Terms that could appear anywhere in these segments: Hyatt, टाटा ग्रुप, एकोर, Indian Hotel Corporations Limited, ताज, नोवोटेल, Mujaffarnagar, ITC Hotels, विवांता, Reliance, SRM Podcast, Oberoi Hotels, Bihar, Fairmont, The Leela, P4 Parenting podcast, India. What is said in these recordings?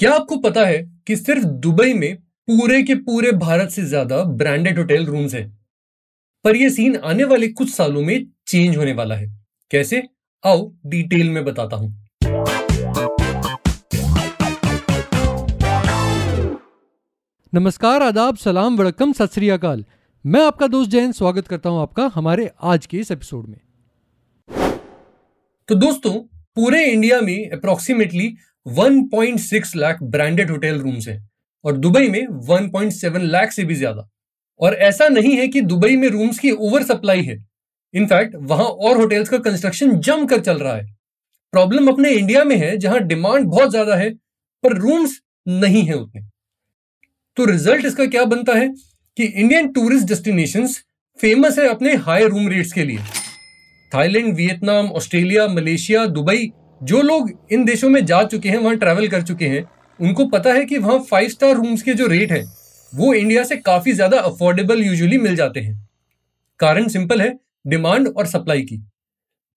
क्या आपको पता है कि सिर्फ दुबई में पूरे के पूरे भारत से ज्यादा ब्रांडेड होटल रूम्स हैं? पर यह सीन आने वाले कुछ सालों में चेंज होने वाला है। कैसे, आओ डिटेल में बताता हूं। नमस्कार, आदाब, सलाम, वड़कम, सत श्री अकाल। मैं आपका दोस्त जैन स्वागत करता हूं आपका हमारे आज के इस एपिसोड में। तो दोस्तों, पूरे इंडिया में approximately 1.6 lakh branded hotel rooms हैं और दुबई में 1.7 लाख से भी ज्यादा। और ऐसा नहीं है कि दुबई में रूम्स की ओवर सप्लाई है, इनफैक्ट वहां और होटल्स का कंस्ट्रक्शन जमकर चल रहा है। प्रॉब्लम अपने इंडिया में है, जहां डिमांड बहुत ज्यादा है पर रूम्स नहीं है उतने। तो रिजल्ट इसका क्या बनता है कि इंडियन टूरिस्ट डेस्टिनेशंस फेमस है अपने हाई रूम रेट्स के लिए। Thailand, Vietnam, Australia, Malaysia, Dubai, जो लोग इन देशों में जा चुके हैं, वहां ट्रैवल कर चुके हैं, उनको पता है कि वहाँ 5 स्टार रूम्स के जो रेट है वो इंडिया से काफ़ी ज़्यादा अफोर्डेबल यूजुअली मिल जाते हैं। कारण सिंपल है, डिमांड और सप्लाई की।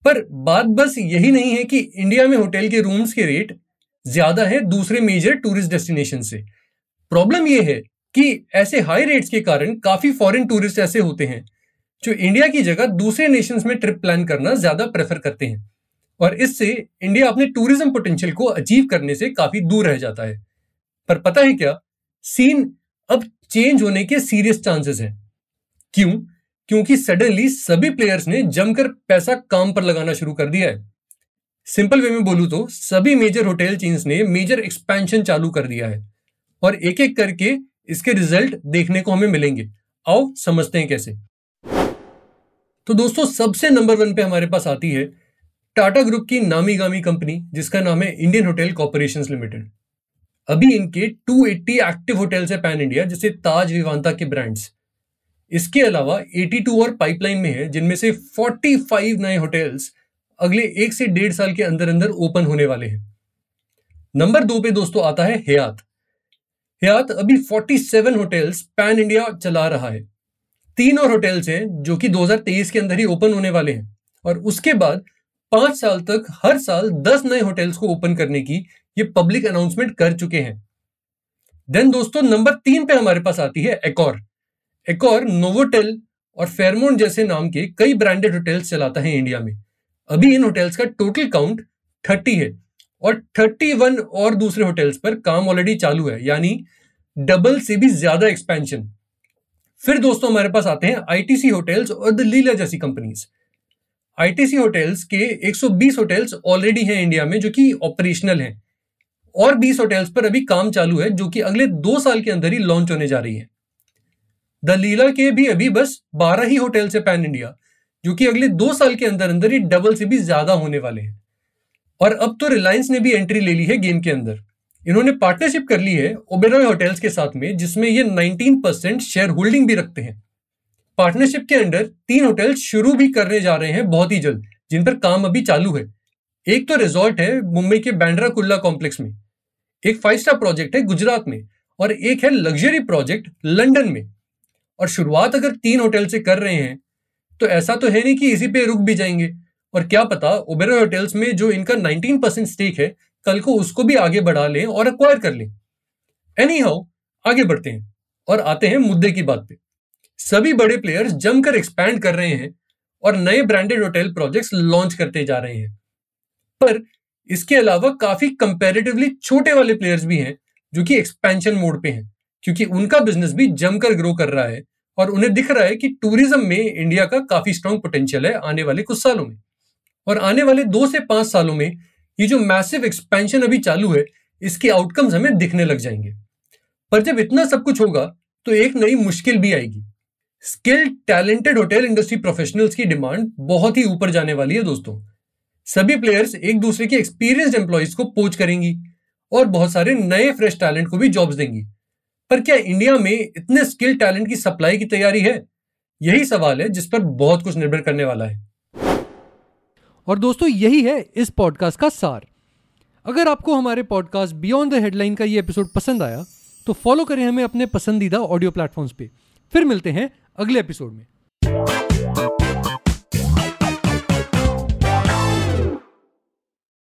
पर बात बस यही नहीं है कि इंडिया में होटल के रूम्स के रेट ज़्यादा है दूसरे मेजर टूरिस्ट डेस्टिनेशन से। प्रॉब्लम ये है कि ऐसे हाई रेट्स के कारण काफ़ी फॉरेन टूरिस्ट ऐसे होते हैं जो इंडिया की जगह दूसरे नेशंस में ट्रिप प्लान करना ज़्यादा प्रेफर करते हैं और इससे इंडिया अपने टूरिज्म पोटेंशियल को अचीव करने से काफी दूर रह जाता है। पर पता है क्या, सीन अब चेंज होने के सीरियस चांसेस हैं। क्यों? क्योंकि सडनली सभी प्लेयर्स ने जमकर पैसा काम पर लगाना शुरू कर दिया है। सिंपल वे में बोलूं तो सभी मेजर होटल चेन्स ने मेजर एक्सपेंशन चालू कर दिया है और एक एक करके इसके रिजल्ट देखने को हमें मिलेंगे। आओ समझते हैं कैसे। तो दोस्तों, सबसे नंबर 1 पे हमारे पास आती है टाटा ग्रुप की नामी गामी कंपनी जिसका नाम है इंडियन होटल कॉर्पोरेशंस लिमिटेड। अभी इनके 280 एक्टिव होटल्स है पैन इंडिया, जैसे ताज, विवांता के ब्रांड्स। इसके अलावा 82 और पाइपलाइन में है, जिनमें से 45 नए होटल्स अगले 1 से 1.5 साल के अंदर अंदर ओपन होने वाले हैं। नंबर 2 पे दोस्तों आता है हयात। हयात अभी 47 होटल्स पैन इंडिया चला रहा है। 3 और होटल्स हैं जो कि 2023 के अंदर ही ओपन होने वाले हैं और उसके बाद 5 साल तक हर साल 10 नए होटल्स को ओपन करने की ये पब्लिक अनाउंसमेंट कर चुके हैं। देन दोस्तों, नंबर 3 पे हमारे पास आती है एकोर। एकोर नोवोटेल और फेयरमोंट जैसे नाम के कई ब्रांडेड होटल्स चलाता है इंडिया में। अभी इन होटल्स का टोटल काउंट 30 है और 31 और दूसरे होटल्स पर काम ऑलरेडी चालू है, यानी डबल से भी ज्यादा एक्सपेंशन। फिर दोस्तों हमारे पास आते हैं ITC होटल्स और द लीला जैसी कंपनीज। ITC होटल्स के 120 होटल्स ऑलरेडी हैं इंडिया में जो कि ऑपरेशनल हैं और 20 होटल्स पर अभी काम चालू है जो कि अगले 2 साल के अंदर ही लॉन्च होने जा रही है। द लीला के भी अभी बस 12 ही होटल्स है पैन इंडिया जो कि अगले 2 साल के अंदर अंदर ही डबल से भी ज़्यादा होने वाले हैं। और अब तो रिलायंस ने भी एंट्री ले ली है गेम के अंदर। इन्होंने पार्टनरशिप कर ली है ओबेरॉय होटल्स के साथ में, जिसमें ये 19% शेयर होल्डिंग भी रखते हैं। पार्टनरशिप के अंडर 3 होटल शुरू भी करने जा रहे हैं बहुत ही जल्द, जिन पर काम अभी चालू है। एक तो रिजॉर्ट है मुंबई के बांद्रा कुर्ला कॉम्प्लेक्स में, एक 5 स्टार प्रोजेक्ट है गुजरात में और एक है लग्जरी प्रोजेक्ट लंदन में। और शुरुआत अगर 3 होटल से कर रहे हैं तो ऐसा तो है नहीं कि इसी पे रुक भी जाएंगे। और क्या पता ओबेरॉय होटल्स में जो इनका 19% स्टेक है, कल को उसको भी आगे बढ़ा लें और एक्वायर कर लें। एनी हाउ, आगे बढ़ते हैं और आते हैं मुद्दे की बात पे। सभी बड़े प्लेयर्स जमकर एक्सपैंड कर रहे हैं और नए ब्रांडेड होटल प्रोजेक्ट्स लॉन्च करते जा रहे हैं। पर इसके अलावा काफी कंपैरेटिवली छोटे वाले प्लेयर्स भी हैं जो कि एक्सपेंशन मोड पे हैं, क्योंकि उनका बिजनेस भी जमकर ग्रो कर रहा है और उन्हें दिख रहा है कि टूरिज्म में इंडिया का काफी स्ट्रांग पोटेंशियल है आने वाले कुछ सालों में। और आने वाले 2 से 5 सालों में ये जो मैसिव एक्सपेंशन अभी चालू है, इसके आउटकम्स हमें दिखने लग जाएंगे। पर जब इतना सब कुछ होगा तो एक नई मुश्किल भी आएगी। Skilled talented hotel industry professionals की डिमांड बहुत ही ऊपर जाने वाली है दोस्तों। सभी प्लेयर्स एक दूसरे के एक्सपीरियंस्ड एम्प्लॉइज को पोच करेंगी और बहुत सारे नए फ्रेश टैलेंट को भी जॉब्स देंगी। पर क्या इंडिया में इतने स्किल्ड टैलेंट की सप्लाई की तैयारी है? यही सवाल है जिस पर बहुत कुछ निर्भर करने वाला है। और दोस्तों, यही है इस पॉडकास्ट का सार। अगर आपको हमारे पॉडकास्ट बियॉन्ड द हेडलाइन का ये एपिसोड पसंद आया तो फॉलो करें हमें अपने पसंदीदा ऑडियो प्लेटफॉर्म्स पे। फिर मिलते हैं अगले एपिसोड में।